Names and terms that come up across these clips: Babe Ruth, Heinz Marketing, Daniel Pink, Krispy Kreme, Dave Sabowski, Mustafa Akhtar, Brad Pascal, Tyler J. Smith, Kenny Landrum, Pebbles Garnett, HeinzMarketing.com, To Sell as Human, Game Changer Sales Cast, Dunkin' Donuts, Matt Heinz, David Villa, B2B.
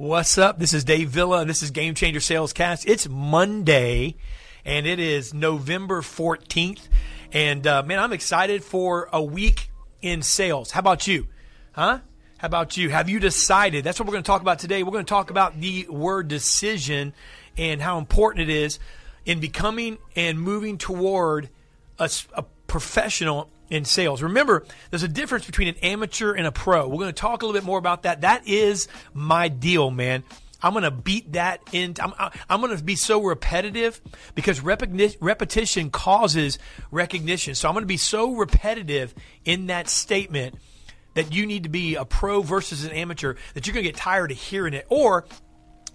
What's up? This is Dave Villa, and this is Game Changer Sales Cast. It's Monday, and it is November 14th. And, man, I'm excited for a week in sales. How about you? Huh? How about you? Have you decided? That's what we're going to talk about today. We're going to talk about the word decision and how important it is in becoming and moving toward a professional in sales. Remember, there's a difference between an amateur and a pro. We're going to talk a little bit more about that. That is my deal, man. I'm going to beat that in. I'm going to be so repetitive because repetition causes recognition. So I'm going to be so repetitive in that statement that you need to be a pro versus an amateur, that you're going to get tired of hearing it, or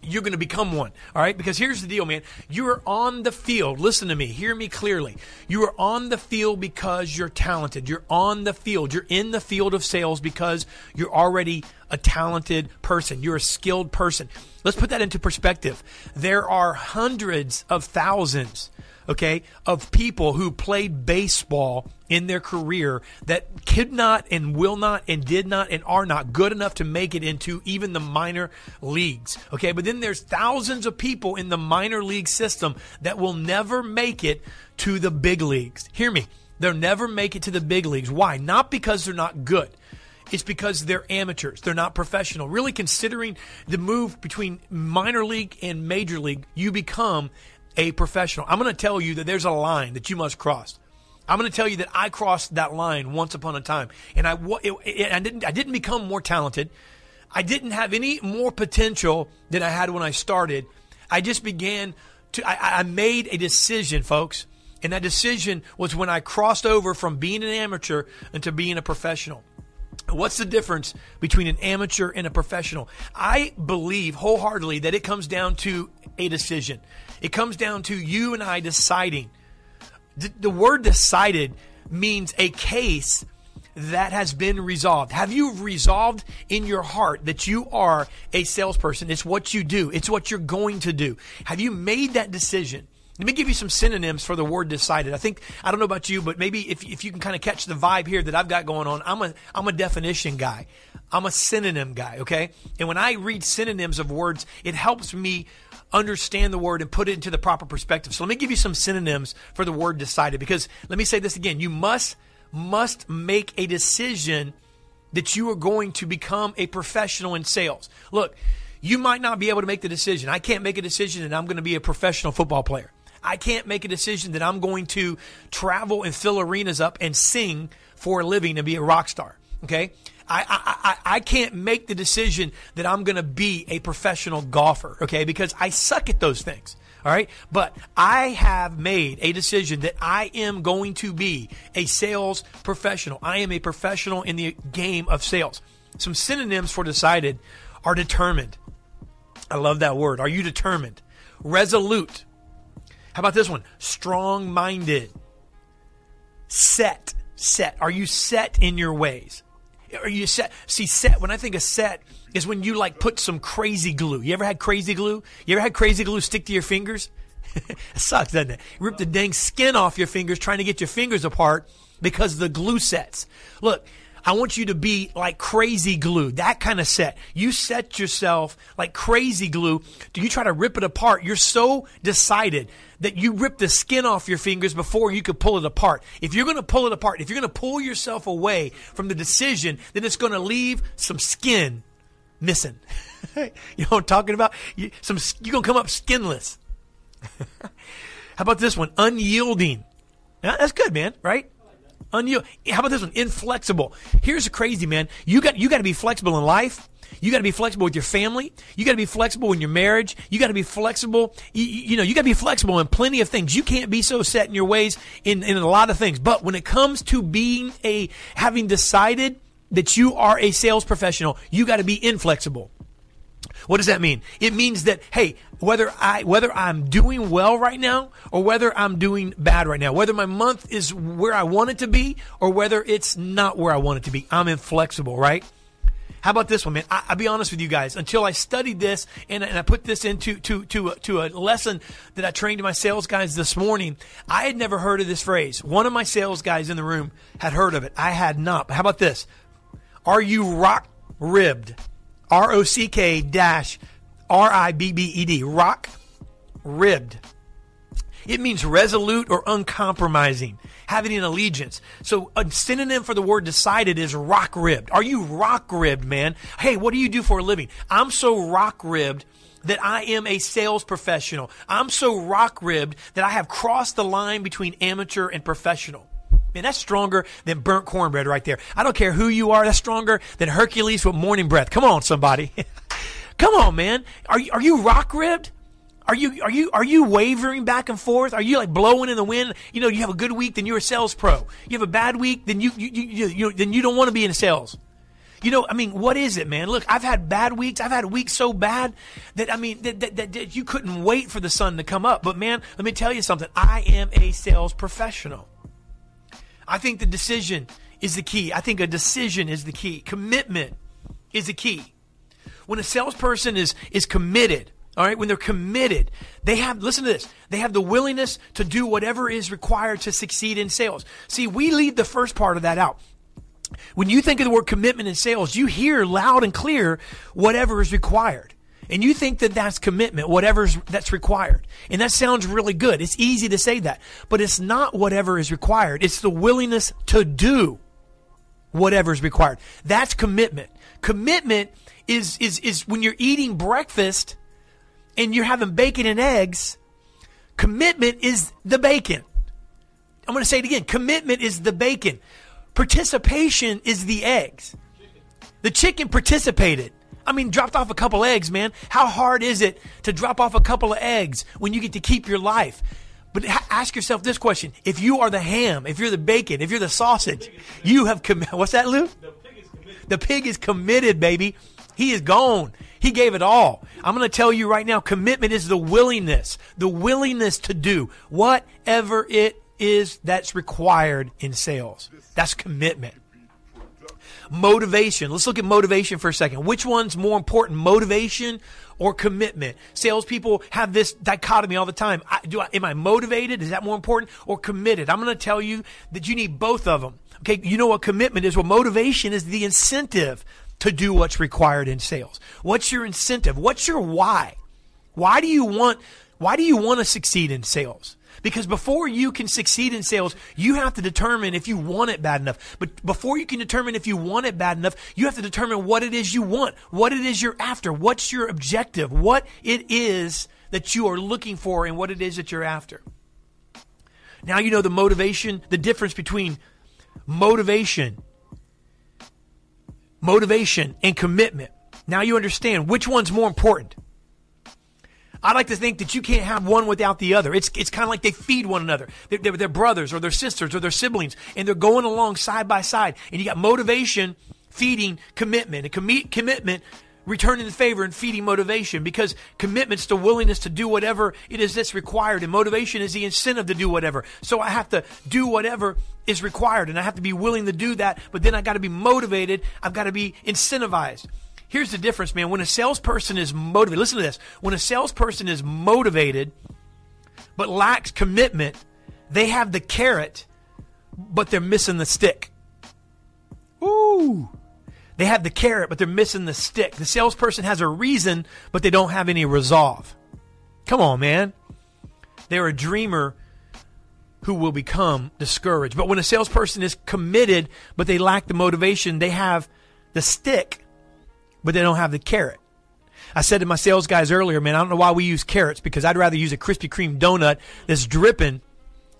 you're going to become one, all right? Because here's the deal, man. You are on the field. Listen to me. Hear me clearly. You are on the field because you're talented. You're on the field. You're in the field of sales because you're already a talented person. You're a skilled person. Let's put that into perspective. There are hundreds of thousands, okay, of people who played baseball in their career that could not and will not and did not and are not good enough to make it into even the minor leagues, okay? But then there's thousands of people in the minor league system that will never make it to the big leagues. Hear me. They'll never make it to the big leagues. Why? Not because they're not good. It's because they're amateurs. They're not professional. Really considering the move between minor league and major league, you become a professional. I'm going to tell you that there's a line that you must cross. I'm going to tell you that I crossed that line once upon a time, and I didn't become more talented. I didn't have any more potential than I had when I started. I just began to. I made a decision, folks, and that decision was when I crossed over from being an amateur into being a professional. What's the difference between an amateur and a professional? I believe wholeheartedly that it comes down to a decision. It comes down to you and I deciding. The word decided means a case that has been resolved. Have you resolved in your heart that you are a salesperson? It's what you do. It's what you're going to do. Have you made that decision? Let me give you some synonyms for the word decided. I don't know about you, but maybe if you can kind of catch the vibe here that I've got going on, I'm a definition guy. I'm a synonym guy, okay? And when I read synonyms of words, it helps me understand the word and put it into the proper perspective. So let me give you some synonyms for the word decided, because let me say this again. You must make a decision that you are going to become a professional in sales. Look, you might not be able to make the decision. I can't make a decision that I'm going to be a professional football player. I can't make a decision that I'm going to travel and fill arenas up and sing for a living and be a rock star, okay? I can't make the decision that I'm going to be a professional golfer, okay, because I suck at those things, all right? But I have made a decision that I am going to be a sales professional. I am a professional in the game of sales. Some synonyms for decided are determined. I love that word. Are you determined? Resolute. How about this one? Strong-minded. Set. Set. Are you set in your ways? Are you set? See, set, when I think of set, is when you like put some crazy glue. You ever had crazy glue? You ever had crazy glue stick to your fingers? It sucks, doesn't it? Rip the dang skin off your fingers trying to get your fingers apart because the glue sets. Look, I want you to be like crazy glue, that kind of set. You set yourself like crazy glue. Do you try to rip it apart? You're so decided that you rip the skin off your fingers before you could pull it apart. If you're going to pull it apart, if you're going to pull yourself away from the decision, then it's going to leave some skin missing. You know what I'm talking about? You're going to come up skinless. How about this one? Unyielding. Yeah, that's good, man, right? How about this one? Inflexible. Here's the crazy, man. You got to be flexible in life. You got to be flexible with your family. You got to be flexible in your marriage. You got to be flexible. You got to be flexible in plenty of things. You can't be so set in your ways in a lot of things. But when it comes to having decided that you are a sales professional, you got to be inflexible. What does that mean? It means that, hey, whether I'm doing well right now or whether I'm doing bad right now, whether my month is where I want it to be or whether it's not where I want it to be, I'm inflexible, right? How about this one, man? I'll be honest with you guys. Until I studied this and I put this into a lesson that I trained my sales guys this morning, I had never heard of this phrase. One of my sales guys in the room had heard of it. I had not. But how about this? Are you rock-ribbed? ROCK R-I-B-B-E-D, rock-ribbed. It means resolute or uncompromising, having an allegiance. So a synonym for the word decided is rock-ribbed. Are you rock-ribbed, man? Hey, what do you do for a living? I'm so rock-ribbed that I am a sales professional. I'm so rock-ribbed that I have crossed the line between amateur and professional. Man, that's stronger than burnt cornbread right there. I don't care who you are. That's stronger than Hercules with morning breath. Come on, somebody. Come on, man. Are you rock-ribbed? Are you wavering back and forth? Are you like blowing in the wind? You know, you have a good week, then you're a sales pro. You have a bad week, then you don't want to be in sales. You know, I mean, what is it, man? Look, I've had bad weeks. I've had weeks so bad that, I mean, that you couldn't wait for the sun to come up. But man, let me tell you something. I am a sales professional. I think the decision is the key. I think a decision is the key. Commitment is the key. When a salesperson is committed, all right, when they're committed, they have, listen to this, they have the willingness to do whatever is required to succeed in sales. See, we leave the first part of that out. When you think of the word commitment in sales, you hear loud and clear whatever is required. And you think that that's commitment, whatever's that's required. And that sounds really good. It's easy to say that. But it's not whatever is required. It's the willingness to do whatever is required. That's commitment. Commitment is when you're eating breakfast and you're having bacon and eggs. Commitment is the bacon. I'm going to say it again. Commitment is the bacon. Participation is the eggs. The chicken participated. I mean, dropped off a couple eggs, man. How hard is it to drop off a couple of eggs when you get to keep your life? But ask yourself this question. If you are the ham, if you're the bacon, if you're the sausage, you have committed. What's that, Lou? The pig is committed, baby. He is gone. He gave it all. I'm going to tell you right now, commitment is the willingness to do whatever it is that's required in sales. That's commitment. Motivation. Let's look at motivation for a second. Which one's more important, motivation or commitment? Salespeople have this dichotomy all the time. Am I motivated? Is that more important or committed? I'm going to tell you that you need both of them. Okay, you know what commitment is? Well, motivation is the incentive to do what's required in sales. What's your incentive? What's your why? Why do you want to succeed in sales? Because before you can succeed in sales, you have to determine if you want it bad enough. But before you can determine if you want it bad enough, you have to determine what it is you want, what it is you're after, what's your objective, what it is that you are looking for and what it is that you're after. Now you know the motivation, the difference between motivation and commitment. Now you understand which one's more important. I like to think that you can't have one without the other. It's kind of like they feed one another. They're brothers or their sisters or their siblings, and they're going along side by side. And you got motivation feeding commitment, and commitment returning the favor and feeding motivation, because commitment's the willingness to do whatever it is that's required, and motivation is the incentive to do whatever. So I have to do whatever is required, and I have to be willing to do that, but then I got to be motivated. I've got to be incentivized. Here's the difference, man. When a salesperson is motivated, listen to this. When a salesperson is motivated but lacks commitment, they have the carrot, but they're missing the stick. Ooh. They have the carrot, but they're missing the stick. The salesperson has a reason, but they don't have any resolve. Come on, man. They're a dreamer who will become discouraged. But when a salesperson is committed, but they lack the motivation, they have the stick, but they don't have the carrot. I said to my sales guys earlier, man, I don't know why we use carrots, because I'd rather use a Krispy Kreme donut that's dripping,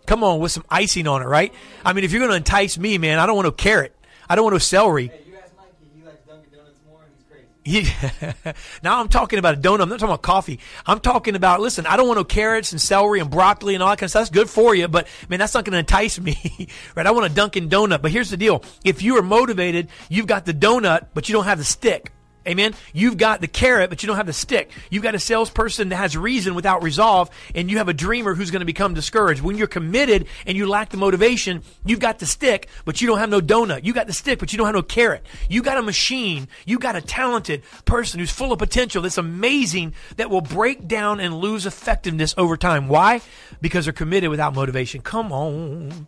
come on, with some icing on it, right? I mean, if you're going to entice me, man, I don't want no carrot. I don't want no celery. Hey, you ask Mikey, he likes Dunkin' Donuts more and he's crazy. Now I'm talking about a donut. I'm not talking about coffee. I'm talking about, listen, I don't want no carrots and celery and broccoli and all that kind of stuff. That's good for you, but man, that's not going to entice me, right? I want a Dunkin' Donut. But here's the deal. If you are motivated, you've got the donut, but you don't have the stick. Amen. You've got the carrot, but you don't have the stick. You've got a salesperson that has reason without resolve, and you have a dreamer who's going to become discouraged. When you're committed and you lack the motivation, you've got the stick, but you don't have no donut. You got the stick, but you don't have no carrot. You got a machine. You got a talented person who's full of potential that's amazing, that will break down and lose effectiveness over time. Why? Because they're committed without motivation. Come on.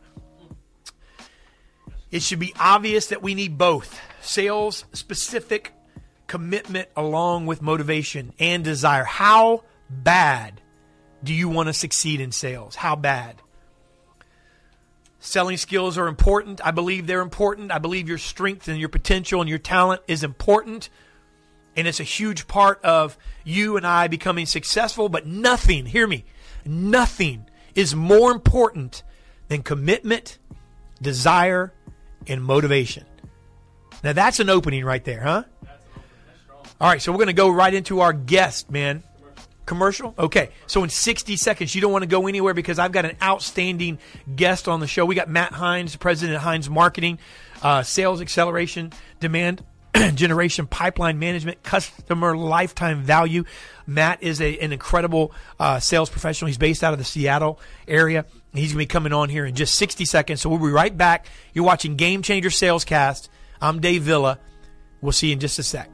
It should be obvious that we need both. Sales specific commitment along with motivation and desire. How bad do you want to succeed in sales? How bad? Selling skills are important. I believe they're important. I believe your strength and your potential and your talent is important. And it's a huge part of you and I becoming successful. But nothing, hear me, nothing is more important than commitment, desire, and motivation. Now, that's an opening right there, huh? That's an opening. That's strong. All right, so we're going to go right into our guest, man. Commercial? Okay. So in 60 seconds, you don't want to go anywhere because I've got an outstanding guest on the show. We got Matt Heinz, president of Heinz Marketing, sales acceleration, demand generation, pipeline management, customer lifetime value. Matt is an incredible sales professional. He's based out of the Seattle area. He's going to be coming on here in just 60 seconds. So we'll be right back. You're watching Game Changer Sales Cast. I'm Dave Villa. We'll see you in just a sec.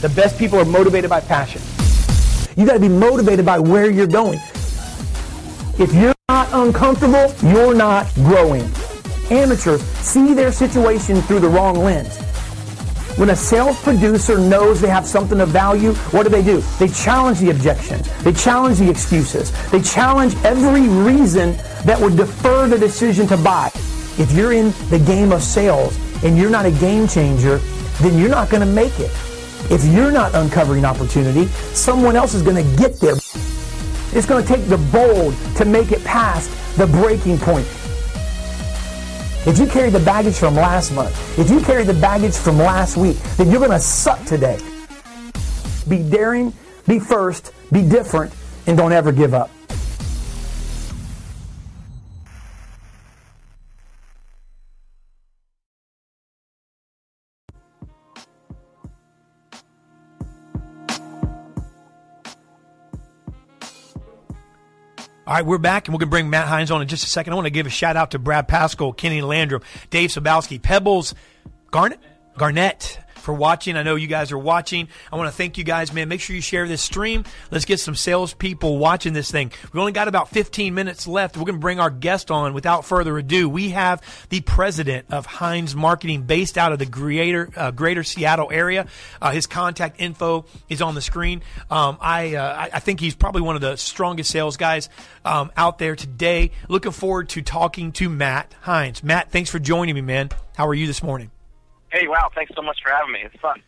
The best people are motivated by passion. You got to be motivated by where you're going. If you're not uncomfortable, you're not growing. Amateurs see their situation through the wrong lens. When a sales producer knows they have something of value, what do? They challenge the objections. They challenge the excuses. They challenge every reason that would defer the decision to buy. If you're in the game of sales and you're not a game changer, then you're not going to make it. If you're not uncovering opportunity, someone else is going to get there. It's going to take the bold to make it past the breaking point. If you carry the baggage from last month, if you carry the baggage from last week, then you're going to suck today. Be daring, be first, be different, and don't ever give up. All right, we're back, and we're going to bring Matt Heinz on in just a second. I want to give a shout-out to Brad Pascal, Kenny Landrum, Dave Sabowski, Pebbles, Garnett for watching. I know you guys are watching. I want to thank you guys, man. Make sure you share this stream. Let's get some salespeople watching this thing. We've only got about 15 minutes left. We're going to bring our guest on without further ado. We have the president of Heinz Marketing based out of the greater Seattle area. His contact info is on the screen. I think he's probably one of the strongest sales guys out there today. Looking forward to talking to Matt Heinz. Matt, thanks for joining me, man. How are you this morning? Hey, wow, thanks so much for having me. It's fun.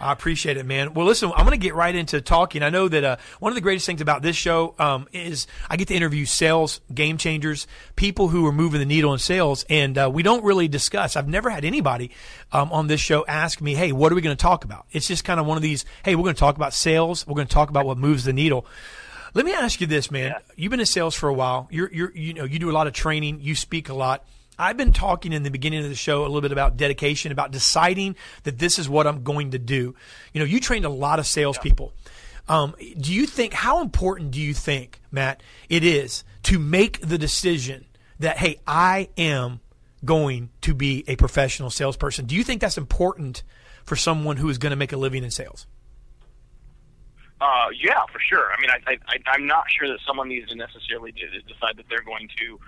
I appreciate it, man. Well, listen, I'm going to get right into talking. I know that one of the greatest things about this show is I get to interview sales game changers, people who are moving the needle in sales, and we don't really discuss. I've never had anybody on this show ask me, hey, what are we going to talk about? It's just kind of one of these, hey, we're going to talk about sales. We're going to talk about what moves the needle. Let me ask you this, man. Yeah. You've been in sales for a while. You do a lot of training. You speak a lot. I've been talking in the beginning of the show a little bit about dedication, about deciding that this is what I'm going to do. You know, you trained a lot of salespeople. Do you think, how important do you think, Matt, it is to make the decision that, hey, I am going to be a professional salesperson? Do you think that's important for someone who is going to make a living in sales? Yeah, for sure. I mean, I'm not sure that someone needs to necessarily decide that they're going to,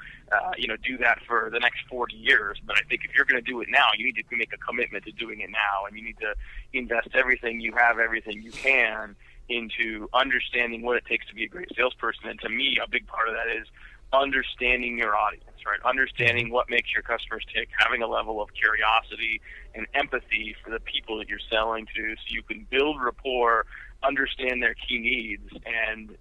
do that for the next 40 years. But I think if you're going to do it now, you need to make a commitment to doing it now, and you need to invest everything you have, everything you can, into understanding what it takes to be a great salesperson. And to me, a big part of that is understanding your audience, right? Understanding what makes your customers tick, having a level of curiosity and empathy for the people that you're selling to, so you can build rapport, understand their key needs, and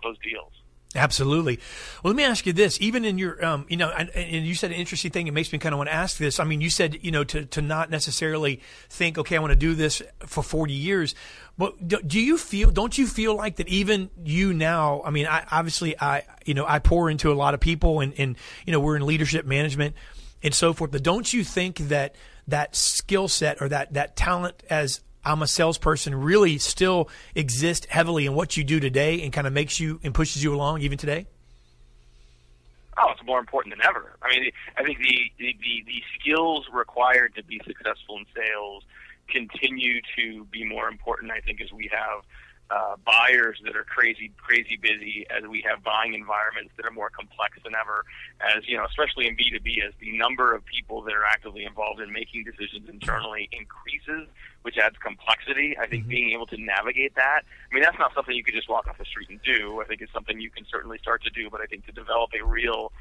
close deals. Absolutely. Well, let me ask you this. Even in your, and you said an interesting thing. It makes me kind of want to ask this. I mean, you said, to not necessarily think, okay, I want to do this for 40 years. But don't you feel like that even you now, I mean, I pour into a lot of people and we're in leadership management and so forth. But don't you think that skill set or that talent as I'm a salesperson really still exists heavily in what you do today and kind of makes you and pushes you along even today? Oh, it's more important than ever. I mean, I think the skills required to be successful in sales continue to be more important, I think, as we have buyers that are crazy busy, as we have buying environments that are more complex than ever, as you know, especially in B2B, as the number of people that are actively involved in making decisions internally increases, which adds complexity. I think being able to navigate that, I mean, that's not something you could just walk off the street and do. I think it's something you can certainly start to do, but I think to develop a real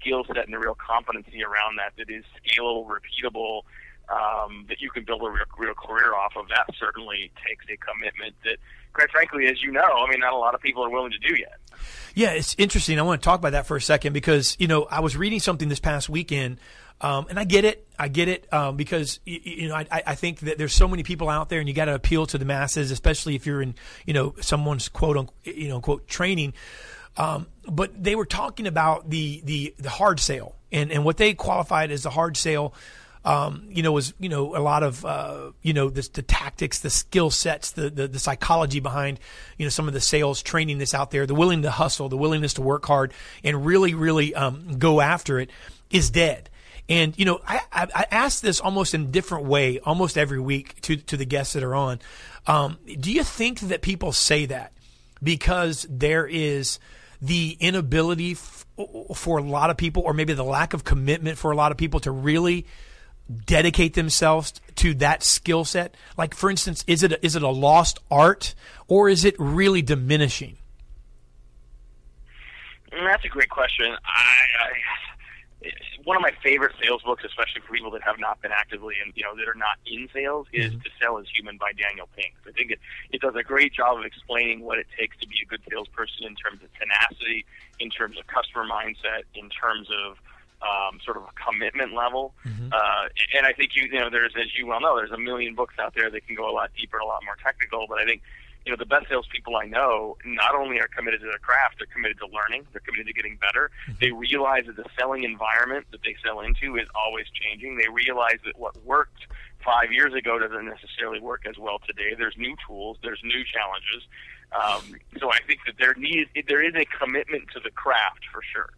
skill set and a real competency around that that is scalable, repeatable, that you can build a real career off of, that certainly takes a commitment that, quite frankly, as you know, I mean, not a lot of people are willing to do yet. Yeah, it's interesting. I want to talk about that for a second because, you know, I was reading something this past weekend, and I get it, because, you know, I think that there's so many people out there, and you got to appeal to the masses, especially if you're in, you know, someone's quote unquote, you know, quote training. But they were talking about the hard sale, and what they qualified as the hard sale. You know, was, you know, a lot of, you know, the tactics, the skill sets, the psychology behind, you know, some of the sales training that's out there, the willingness to hustle, the willingness to work hard and really, go after it is dead. And, you know, I ask this almost in a different way, almost every week to the guests that are on. Do you think that people say that because there is the inability for a lot of people, or maybe the lack of commitment for a lot of people to really dedicate themselves to that skill set? Like, for instance, is it a lost art, or is it really diminishing? That's a great question. One of my favorite sales books, especially for people that have not been actively and, you know, that are not in sales, is To Sell as Human by Daniel Pink. I think it does a great job of explaining what it takes to be a good salesperson in terms of tenacity, in terms of customer mindset, in terms of sort of a commitment level. And I think, you know, there's, as you well know, there's a million books out there that can go a lot deeper and a lot more technical, but I think, you know, the best salespeople I know not only are committed to their craft, they're committed to learning, they're committed to getting better. They realize that the selling environment that they sell into is always changing. They realize that what worked 5 years ago doesn't necessarily work as well today. There's new tools, there's new challenges. So I think that there is a commitment to the craft for sure.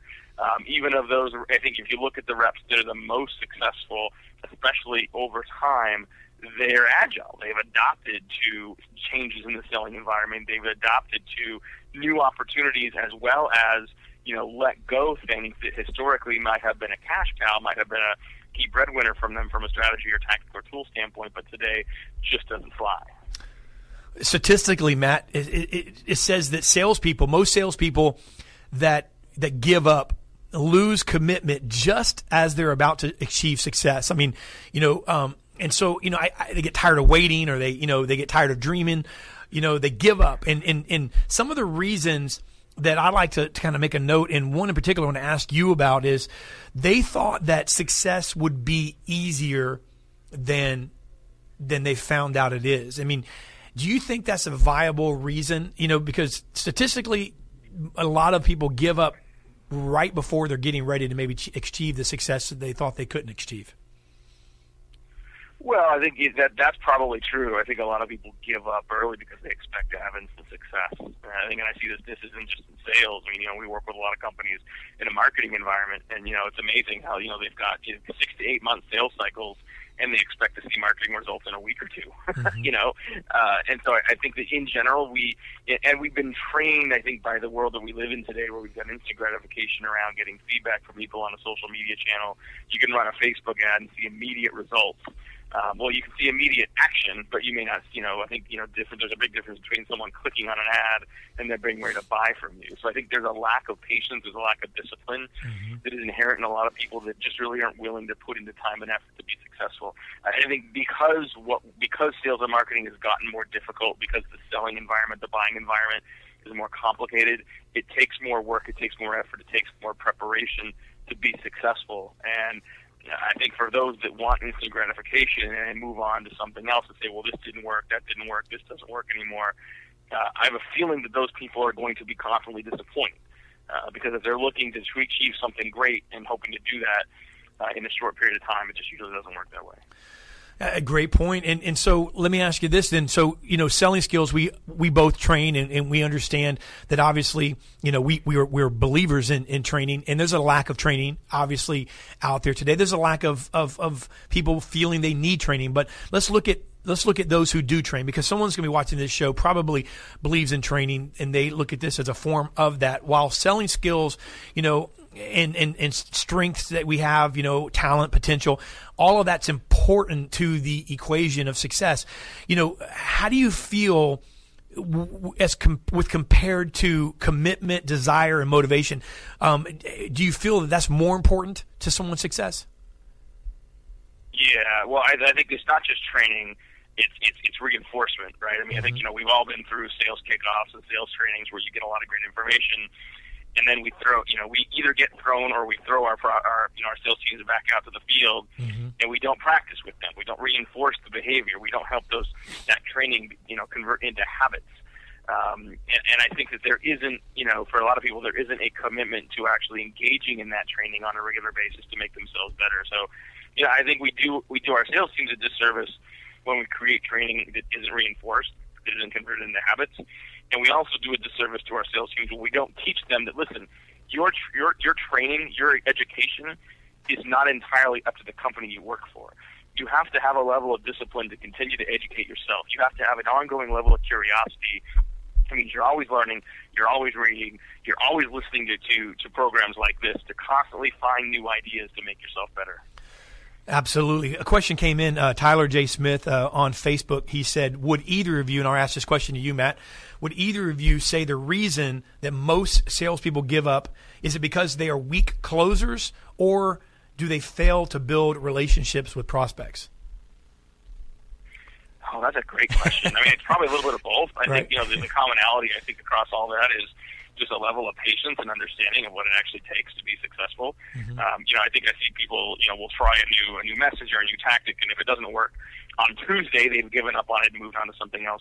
Even of those, I think if you look at the reps that are the most successful, especially over time, they're agile. They've adopted to changes in the selling environment. They've adopted to new opportunities, as well as, you know, let go things that historically might have been a cash cow, might have been a key breadwinner from them from a strategy or tactical or tool standpoint, but today just doesn't fly. Statistically, Matt, it says that most salespeople that give up lose commitment just as they're about to achieve success. I mean, you know, and so, you know, they get tired of waiting, or they get tired of dreaming, you know, they give up. And some of the reasons that I like to kind of make a note, and one in particular I want to ask you about, is they thought that success would be easier than they found out it is. I mean, do you think that's a viable reason? You know, because statistically, a lot of people give up right before they're getting ready to maybe achieve the success that they thought they couldn't achieve. Well, I think that's probably true. I think a lot of people give up early because they expect to have instant success. And I see this isn't just in sales. I mean, you know, we work with a lot of companies in a marketing environment, and, you know, it's amazing how, you know, they've got 6 to 8 month sales cycles, and they expect to see marketing results in a week or two, you know? And so I think that in general, we've been trained, I think, by the world that we live in today, where we've got instant gratification around getting feedback from people on a social media channel. You can run a Facebook ad and see immediate results. Well, you can see immediate action, but you may not, you know, I think, you know, there's a big difference between someone clicking on an ad and they're being ready to buy from you. So I think there's a lack of patience, there's a lack of discipline that is inherent in a lot of people that just really aren't willing to put in the time and effort to be successful. I think because sales and marketing has gotten more difficult, because the selling environment, the buying environment is more complicated, it takes more work, it takes more effort, it takes more preparation to be successful. And I think for those that want instant gratification and move on to something else and say, well, this didn't work, that didn't work, this doesn't work anymore, I have a feeling that those people are going to be constantly disappointed, because if they're looking to achieve something great and hoping to do that in a short period of time, it just usually doesn't work that way. A great point. And so let me ask you this then. So, you know, selling skills, we both train, and we understand that obviously, you know, we're believers in training, and there's a lack of training obviously out there today. There's a lack of people feeling they need training, but let's look at let's look at those who do train, because someone's going to be watching this show probably believes in training, and they look at this as a form of that, while selling skills, you know, and strengths that we have, you know, talent, potential, all of that's important to the equation of success. You know, how do you feel with compared to commitment, desire, and motivation? Do you feel that that's more important to someone's success? Yeah, well, I think it's not just training; it's reinforcement, right? I mean, I think, you know, we've all been through sales kickoffs and sales trainings where you get a lot of great information, and then we throw, you know, we either get thrown or we throw our you know, our sales teams back out to the field, and we don't practice with them. We don't reinforce the behavior. We don't help that training, you know, convert into habits. And I think that there isn't, you know, for a lot of people, there isn't a commitment to actually engaging in that training on a regular basis to make themselves better. So, you know, I think we do our sales teams a disservice when we create training that isn't reinforced, that isn't converted into habits. And we also do a disservice to our sales teams when we don't teach them that, listen, your training, your education is not entirely up to the company you work for. You have to have a level of discipline to continue to educate yourself. You have to have an ongoing level of curiosity. I mean, you're always learning, you're always reading, you're always listening to programs like this to constantly find new ideas to make yourself better. Absolutely. A question came in, Tyler J. Smith on Facebook. He said, would either of you, and I'll ask this question to you, Matt, would either of you say the reason that most salespeople give up, is it because they are weak closers, or do they fail to build relationships with prospects? Oh, that's a great question. I mean, it's probably a little bit of both. I think, you know, there's a commonality, I think, across all that is just a level of patience and understanding of what it actually takes to be successful. You know, I think I see people, you know, will try a new message or a new tactic, and if it doesn't work on Tuesday, they've given up on it and moved on to something else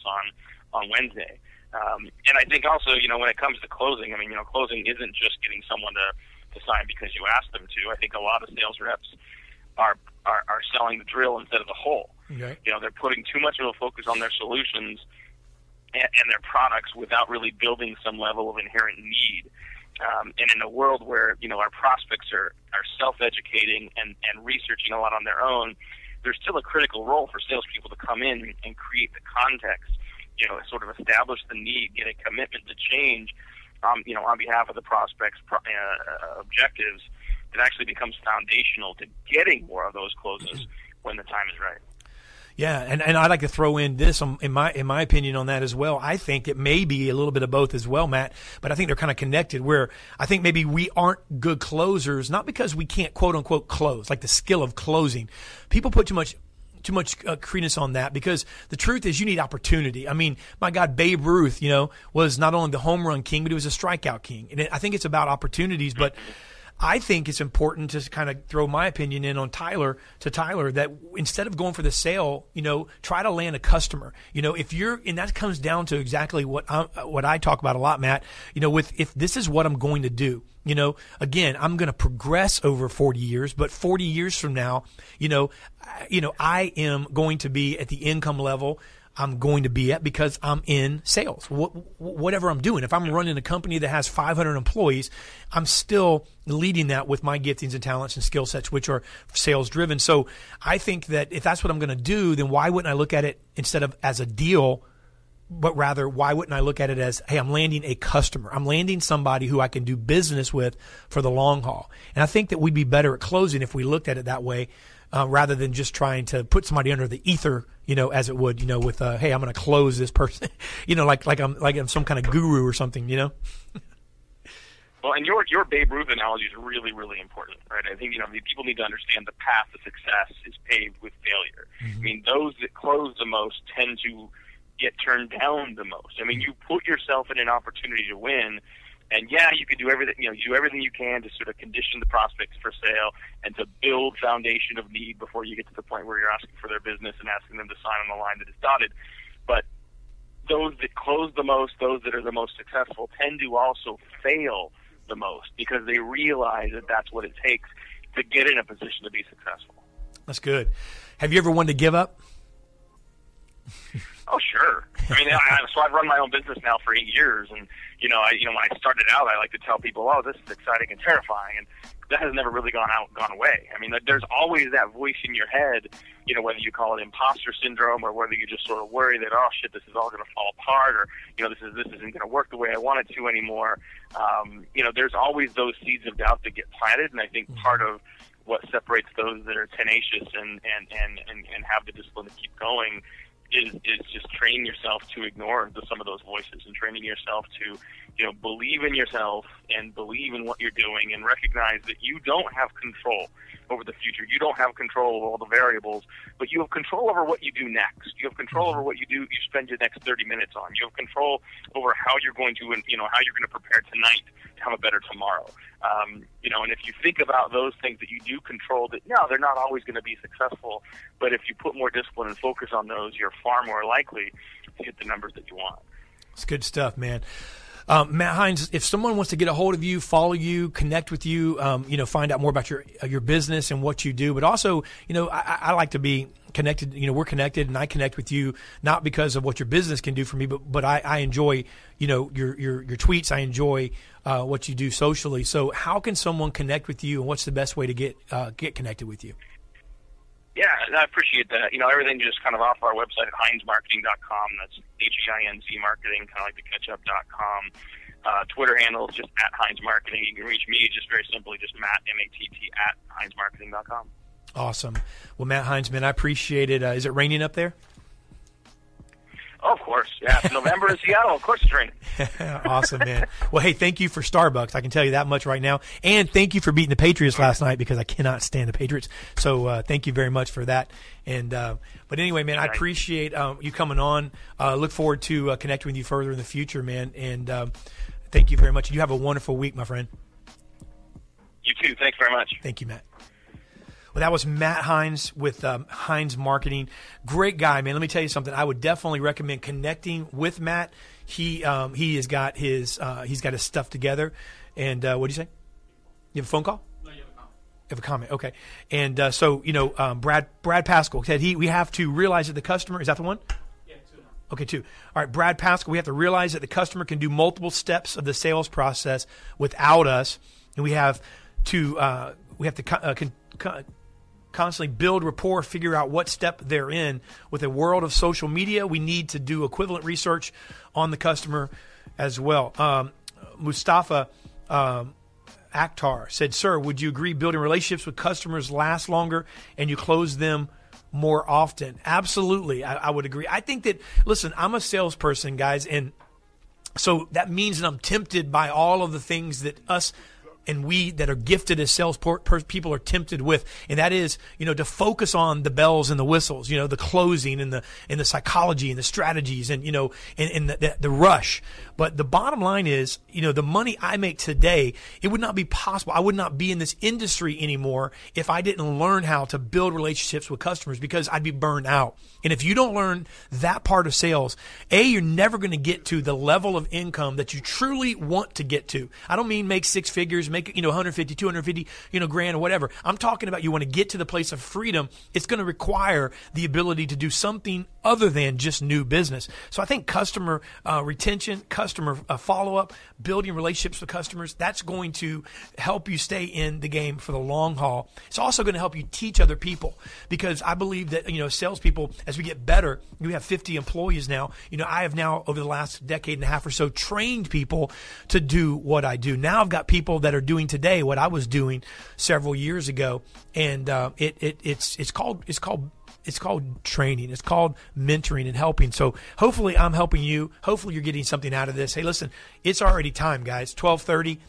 on Wednesday. And I think also, you know, when it comes to closing, I mean, you know, closing isn't just getting someone to sign because you asked them to. I think a lot of sales reps are selling the drill instead of the whole. Okay. You know, they're putting too much of a focus on their solutions and their products without really building some level of inherent need. And in a world where, you know, our prospects are self-educating and researching a lot on their own, there's still a critical role for salespeople to come in and create the context, you know, sort of establish the need, get a commitment to change, you know, on behalf of the prospect's objectives, that actually becomes foundational to getting more of those closes when the time is right. Yeah, and I'd like to throw in this, in my opinion, on that as well. I think it may be a little bit of both as well, Matt, but I think they're kind of connected, where I think maybe we aren't good closers, not because we can't, quote unquote, close, like the skill of closing. People put too much credence on that, because the truth is you need opportunity. I mean, my God, Babe Ruth, you know, was not only the home run king, but he was a strikeout king. And I think it's about opportunities, but I think it's important to kind of throw my opinion in on Tyler, that instead of going for the sale, you know, try to land a customer. You know, if you're, and that comes down to exactly what I talk about a lot, Matt, you know, with, if this is what I'm going to do, you know, again, I'm going to progress over 40 years, but 40 years from now, you know, I am going to be at the income level I'm going to be at because I'm in sales. Whatever I'm doing, if I'm running a company that has 500 employees, I'm still leading that with my giftings and talents and skill sets, which are sales driven. So I think that if that's what I'm going to do, then why wouldn't I look at it instead of as a deal, but rather why wouldn't I look at it as, hey, I'm landing a customer. I'm landing somebody who I can do business with for the long haul. And I think that we'd be better at closing if we looked at it that way, rather than just trying to put somebody under the ether, you know, as it would, you know, with, hey, I'm going to close this person, you know, like I'm some kind of guru or something, you know? Well, and your Babe Ruth analogy is really, really important, right? I think, you know, people need to understand the path to success is paved with failure. I mean, those that close the most tend to get turned down the most. I mean, you put yourself in an opportunity to win, and yeah, you can do everything, you know, you do everything you can to sort of condition the prospects for sale and to build foundation of need before you get to the point where you're asking for their business and asking them to sign on the line that is dotted. But those that close the most, those that are the most successful, tend to also fail the most because they realize that that's what it takes to get in a position to be successful. That's good. Have you ever wanted to give up? Oh, sure. I mean, so I've run my own business now for 8 years, and you know, when I started out, I like to tell people, "Oh, this is exciting and terrifying," and that has never really gone away. I mean, there's always that voice in your head, you know, whether you call it imposter syndrome or whether you just sort of worry that, oh shit, this is all going to fall apart, or, you know, this isn't going to work the way I want it to anymore. You know, there's always those seeds of doubt that get planted, and I think part of what separates those that are tenacious and have the discipline to keep going is just training yourself to ignore some of those voices, and training yourself to, you know, believe in yourself and believe in what you're doing, and recognize that you don't have control over the future. You don't have control over all the variables, but you have control over what you do next. You have control over what you do, you spend your next 30 minutes on. You have control over how you're going to, you know, how you're going to prepare tonight to have a better tomorrow. You know, and if you think about those things that you do control, that, no, they're not always going to be successful, but if you put more discipline and focus on those, you're far more likely to hit the numbers that you want. It's good stuff, man. Matt Heinz, if someone wants to get a hold of you, follow you, connect with you, you know, find out more about your business and what you do, but also, you know, I like to be connected. You know, we're connected, and I connect with you not because of what your business can do for me, but I enjoy, you know, your tweets. I enjoy what you do socially. So, how can someone connect with you, and what's the best way to get connected with you? Yeah, I appreciate that. You know, everything just kind of off our website at HeinzMarketing.com. That's HEINZ marketing, kind of like the ketchup.com. Twitter handle is just at Heinz Marketing. You can reach me just very simply, just Matt, M-A-T-T, at HeinzMarketing.com. Awesome. Well, Matt Heinz, man, I appreciate it. Is it raining up there? Oh, of course. Yeah, it's November in Seattle. Of course it's raining. Awesome, man. Well, hey, thank you for Starbucks. I can tell you that much right now. And thank you for beating the Patriots last night, because I cannot stand the Patriots. So thank you very much for that. And but anyway, man, I appreciate you coming on. Look forward to connecting with you further in the future, man. And thank you very much. You have a wonderful week, my friend. You too. Thanks very much. Thank you, Matt. Well, that was Matt Heinz with Heinz Marketing. Great guy, man. Let me tell you something. I would definitely recommend connecting with Matt. He has got his stuff together. And what do you say? You have a phone call? No, you have a comment. You have a comment. Okay. And so, you know, Brad Pascal said we have to realize that the customer is that the one. Okay, two. All right, Brad Pascal, we have to realize that the customer can do multiple steps of the sales process without us, and we have to constantly build rapport, figure out what step they're in. With a world of social media, we need to do equivalent research on the customer as well. Mustafa Akhtar said, "Sir, would you agree building relationships with customers lasts longer and you close them more often?" Absolutely, I would agree. I think that, listen, I'm a salesperson, guys, and so that means that I'm tempted by all of the things that we that are gifted as sales people are tempted with. And that is, you know, to focus on the bells and the whistles, you know, the closing and the psychology and the strategies and, you know, and the rush. But the bottom line is, you know, the money I make today, it would not be possible. I would not be in this industry anymore if I didn't learn how to build relationships with customers, because I'd be burned out. And if you don't learn that part of sales, you're never going to get to the level of income that you truly want to get to. I don't mean make six figures, make, you know, 150, 250, you know, grand or whatever. I'm talking about you want to get to the place of freedom. It's going to require the ability to do something other than just new business. So I think customer retention, customer follow-up, building relationships with customers, that's going to help you stay in the game for the long haul. It's also going to help you teach other people, because I believe that, you know, salespeople, as we get better, we have 50 employees now. You know, I have now over the last decade and a half or so trained people to do what I do. Now I've got people that are doing today what I was doing several years ago, and it's called training. It's called mentoring and helping. So hopefully I'm helping you. Hopefully you're getting something out of this. Hey, listen, it's already time, guys. 12:30.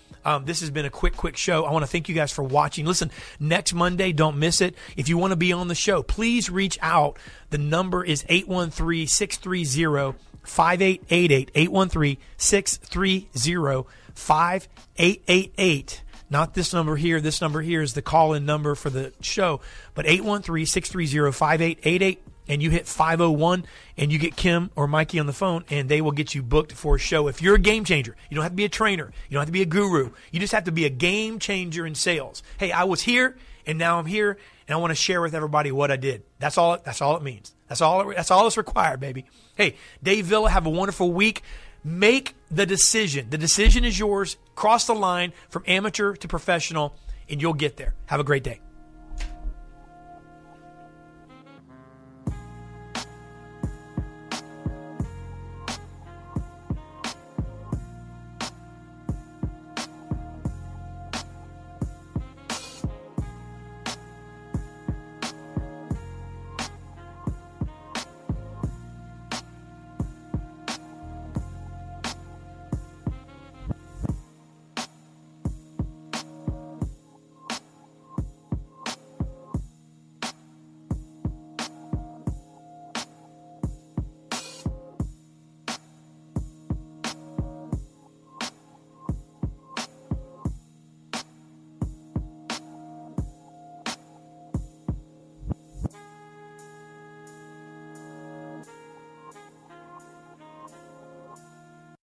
This has been a quick show. I want to thank you guys for watching. Listen, next Monday, don't miss it. If you want to be on the show, please reach out. The number is 813-630-5888. 813-630-5888. Not this number here. This number here is the call-in number for the show. But 813-630-5888, and you hit 501, and you get Kim or Mikey on the phone, and they will get you booked for a show. If you're a game changer, you don't have to be a trainer. You don't have to be a guru. You just have to be a game changer in sales. Hey, I was here, and now I'm here, and I want to share with everybody what I did. That's all it means. That's all that's required, baby. Hey, Dave Villa, have a wonderful week. Make the decision. The decision is yours. Cross the line from amateur to professional and you'll get there. Have a great day.